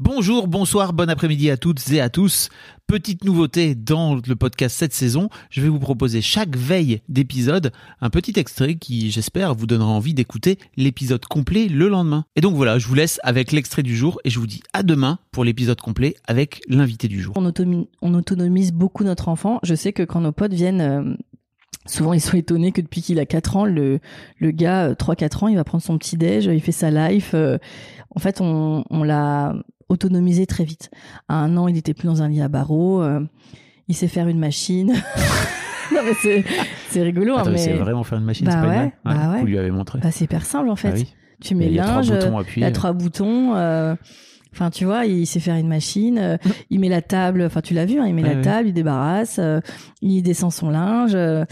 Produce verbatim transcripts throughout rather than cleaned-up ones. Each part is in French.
Bonjour, bonsoir, bon après-midi à toutes et à tous. Petite nouveauté dans le podcast cette saison, je vais vous proposer chaque veille d'épisode un petit extrait qui, j'espère, vous donnera envie d'écouter l'épisode complet le lendemain. Et donc voilà, je vous laisse avec l'extrait du jour et je vous dis à demain pour l'épisode complet avec l'invité du jour. On, automi- on autonomise beaucoup notre enfant. Je sais que quand nos potes viennent... Euh... Souvent, ils sont étonnés que depuis qu'il a quatre ans, le, le gars, trois quatre ans, il va prendre son petit-déj, il fait sa life. En fait, on, on l'a autonomisé très vite. À un an, il n'était plus dans un lit à barreaux. Il sait faire une machine. Non, mais c'est, c'est rigolo. Attends, hein, mais... Il sait vraiment faire une machine, bah c'est pas ouais, mal. Bah hein, ouais. Vous lui avez montré. Bah, c'est hyper simple, en fait. Ah oui. Tu mets le linge, il y a trois boutons. Euh... Enfin, tu vois, il sait faire une machine, euh, il met la table, enfin, tu l'as vu, hein, il met ah, la oui. table, il débarrasse, euh, il descend son linge, euh,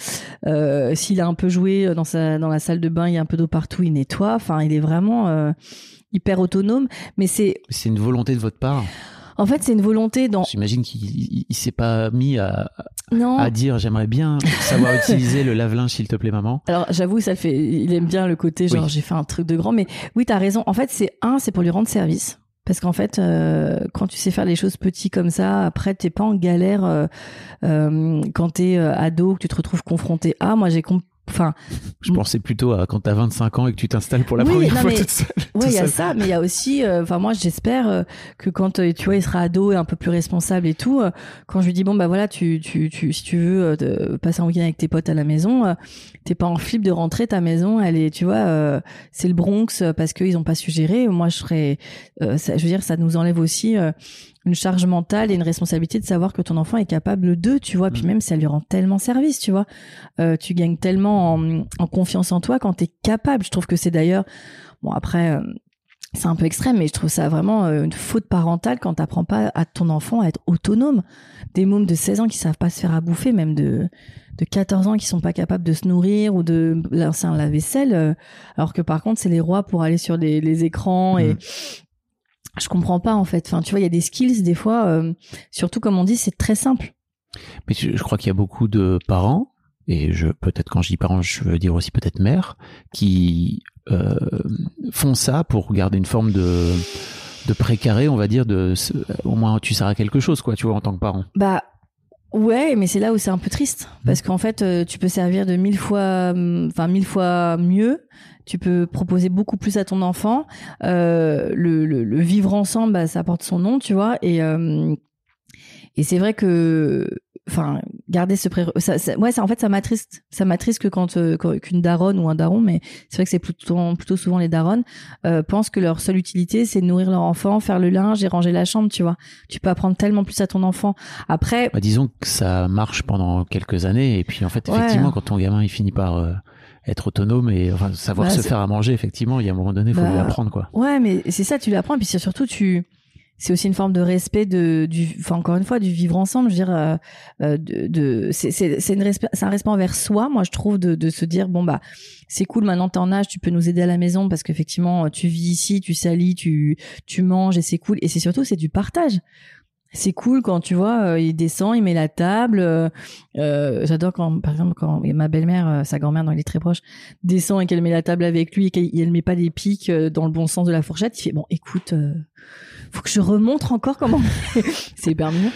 euh, s'il a un peu joué dans, sa, dans la salle de bain, il y a un peu d'eau partout, il nettoie, enfin, il est vraiment euh, hyper autonome, mais c'est... C'est une volonté de votre part. En fait, c'est une volonté dans... J'imagine qu'il ne s'est pas mis à, à dire « J'aimerais bien savoir utiliser le lave-linge, s'il te plaît, maman ». Alors, j'avoue, ça le fait... il aime bien le côté genre oui. « J'ai fait un truc de grand », mais oui, t'as raison. En fait, c'est un, c'est pour lui rendre service. Parce qu'en fait, euh, quand tu sais faire les choses petits comme ça, après, t'es pas en galère euh, euh, quand t'es euh, ado, que tu te retrouves confronté à... Moi, j'ai... Comp- Enfin, je pensais plutôt à quand t'as vingt-cinq ans et que tu t'installes pour la oui, première non, fois mais, toute seule. Oui, il y a ça, mais il y a aussi, enfin euh, moi j'espère euh, que quand euh, tu vois il sera ado et un peu plus responsable et tout, euh, quand je lui dis bon bah voilà tu tu tu si tu veux euh, passer un week-end avec tes potes à la maison, euh, t'es pas en flip de rentrer ta maison, elle est tu vois euh, c'est le Bronx parce qu'ils ont pas su gérer. Moi je serais, euh, ça, je veux dire ça nous enlève aussi. Euh, une charge mentale et une responsabilité de savoir que ton enfant est capable d'eux, tu vois. Puis même, ça lui rend tellement service, tu vois. Euh, tu gagnes tellement en, en confiance en toi quand t'es capable. Je trouve que c'est d'ailleurs... Bon, après, euh, c'est un peu extrême, mais je trouve ça vraiment euh, une faute parentale quand t'apprends pas à ton enfant à être autonome. Des mômes de seize ans qui savent pas se faire à bouffer, même de... de quatorze ans qui sont pas capables de se nourrir ou de lancer un lave-vaisselle. Euh, alors que par contre, c'est les rois pour aller sur les, les écrans et... Mmh. Je comprends pas, en fait. Enfin, tu vois, il y a des skills, des fois, euh, surtout, comme on dit, c'est très simple. Mais je, je crois qu'il y a beaucoup de parents, et je, peut-être quand je dis parents, je veux dire aussi peut-être mères, qui euh, font ça pour garder une forme de, de précaré, on va dire, de, au moins tu sers à quelque chose, quoi, tu vois, en tant que parent. Bah, ouais, mais c'est là où c'est un peu triste. Parce qu'en fait, euh, tu peux servir de mille fois, enfin, mille fois mieux. Tu peux proposer beaucoup plus à ton enfant. Euh, le, le, le vivre ensemble, bah, ça porte son nom, tu vois. Et, euh, et c'est vrai que, enfin, garder ce pré, ça, ça, ouais, ça en fait, ça m'attriste. Ça m'attriste que quand, euh, quand qu'une daronne ou un daron, mais c'est vrai que c'est plutôt, plutôt souvent les daronnes euh, pensent que leur seule utilité, c'est de nourrir leur enfant, faire le linge et ranger la chambre, tu vois. Tu peux apprendre tellement plus à ton enfant. Après, bah, disons que ça marche pendant quelques années, et puis en fait, effectivement, ouais. Quand ton gamin, il finit par euh... être autonome et enfin, savoir bah, se c'est... faire à manger, effectivement, il y a un moment donné, il faut bah, lui apprendre, quoi. Ouais, mais c'est ça, tu l'apprends, et puis c'est surtout, tu... c'est aussi une forme de respect de, du, enfin, encore une fois, du vivre ensemble, je veux dire, euh, de, de, c'est, c'est, c'est une respect, c'est un respect envers soi, moi, je trouve, de, de se dire, bon, bah, c'est cool, maintenant t'es en âge, tu peux nous aider à la maison parce qu'effectivement, tu vis ici, tu salis, tu, tu manges et c'est cool. Et c'est surtout, c'est du partage. C'est cool quand tu vois, euh, il descend, il met la table. Euh, euh, j'adore quand, par exemple, quand ma belle-mère, euh, sa grand-mère, dont elle est très proche, descend et qu'elle met la table avec lui et qu'elle ne met pas les pics euh, dans le bon sens de la fourchette. Il fait bon, écoute, euh, faut que je remontre encore comment. C'est hyper mignon.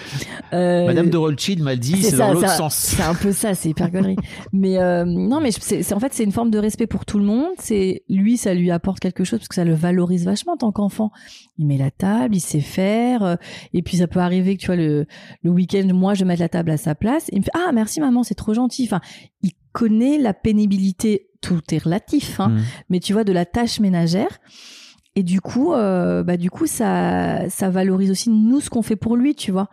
Euh, Madame de Rothschild m'a dit, c'est, c'est ça, dans l'autre ça, sens. C'est un peu ça, c'est hyper connerie. Mais euh, non, mais c'est, c'est en fait, c'est une forme de respect pour tout le monde. C'est lui, ça lui apporte quelque chose parce que ça le valorise vachement en tant qu'enfant. Il met la table, il sait faire, euh, et puis ça peut arriver que tu vois le le week-end, moi je vais mettre la table à sa place, il me fait ah merci maman c'est trop gentil, enfin il connaît la pénibilité, tout est relatif hein, mmh. mais tu vois de la tâche ménagère et du coup euh, bah du coup ça ça valorise aussi nous ce qu'on fait pour lui tu vois.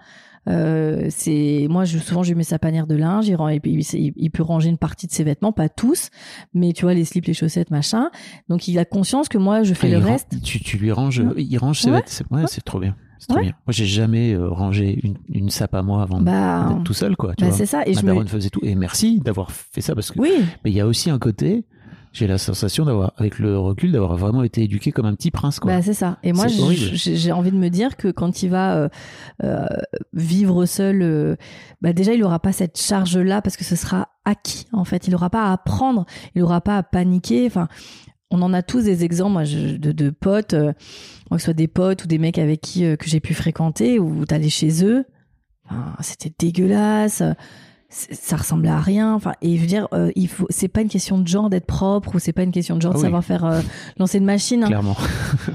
Euh, c'est moi je, souvent je lui mets sa panière de linge, il, rend, il, il, il peut ranger une partie de ses vêtements, pas tous, mais tu vois les slips, les chaussettes, machin. Donc il a conscience que moi je fais ah, le reste. Ran- tu, tu lui ranges, ouais. Il range ses ouais. vêtements, ouais, ouais. C'est trop bien. C'est trop ouais. bien. Moi j'ai jamais euh, rangé une, une sape à moi avant bah, d'être tout seul quoi. Tu bah, vois. C'est ça. Et ma daronne me... faisait tout. Et merci d'avoir fait ça parce que. Oui. Mais il y a aussi un côté. J'ai la sensation d'avoir, avec le recul, d'avoir vraiment été éduqué comme un petit prince, quoi. Bah, c'est ça. Et moi, j'ai, j'ai envie de me dire que quand il va euh, euh, vivre seul, euh, bah déjà, il n'aura pas cette charge-là parce que ce sera acquis, en fait. Il n'aura pas à apprendre, il n'aura pas à paniquer. Enfin, on en a tous des exemples, moi, je, de, de potes, euh, que ce soit des potes ou des mecs avec qui euh, que j'ai pu fréquenter, ou t'allais chez eux, enfin, c'était dégueulasse, ça ressemblait à rien. Enfin, et je veux dire, euh, il faut, c'est pas une question de genre d'être propre, ou c'est pas une question de genre ah de oui. savoir faire euh, lancer une machine. Clairement. Hein.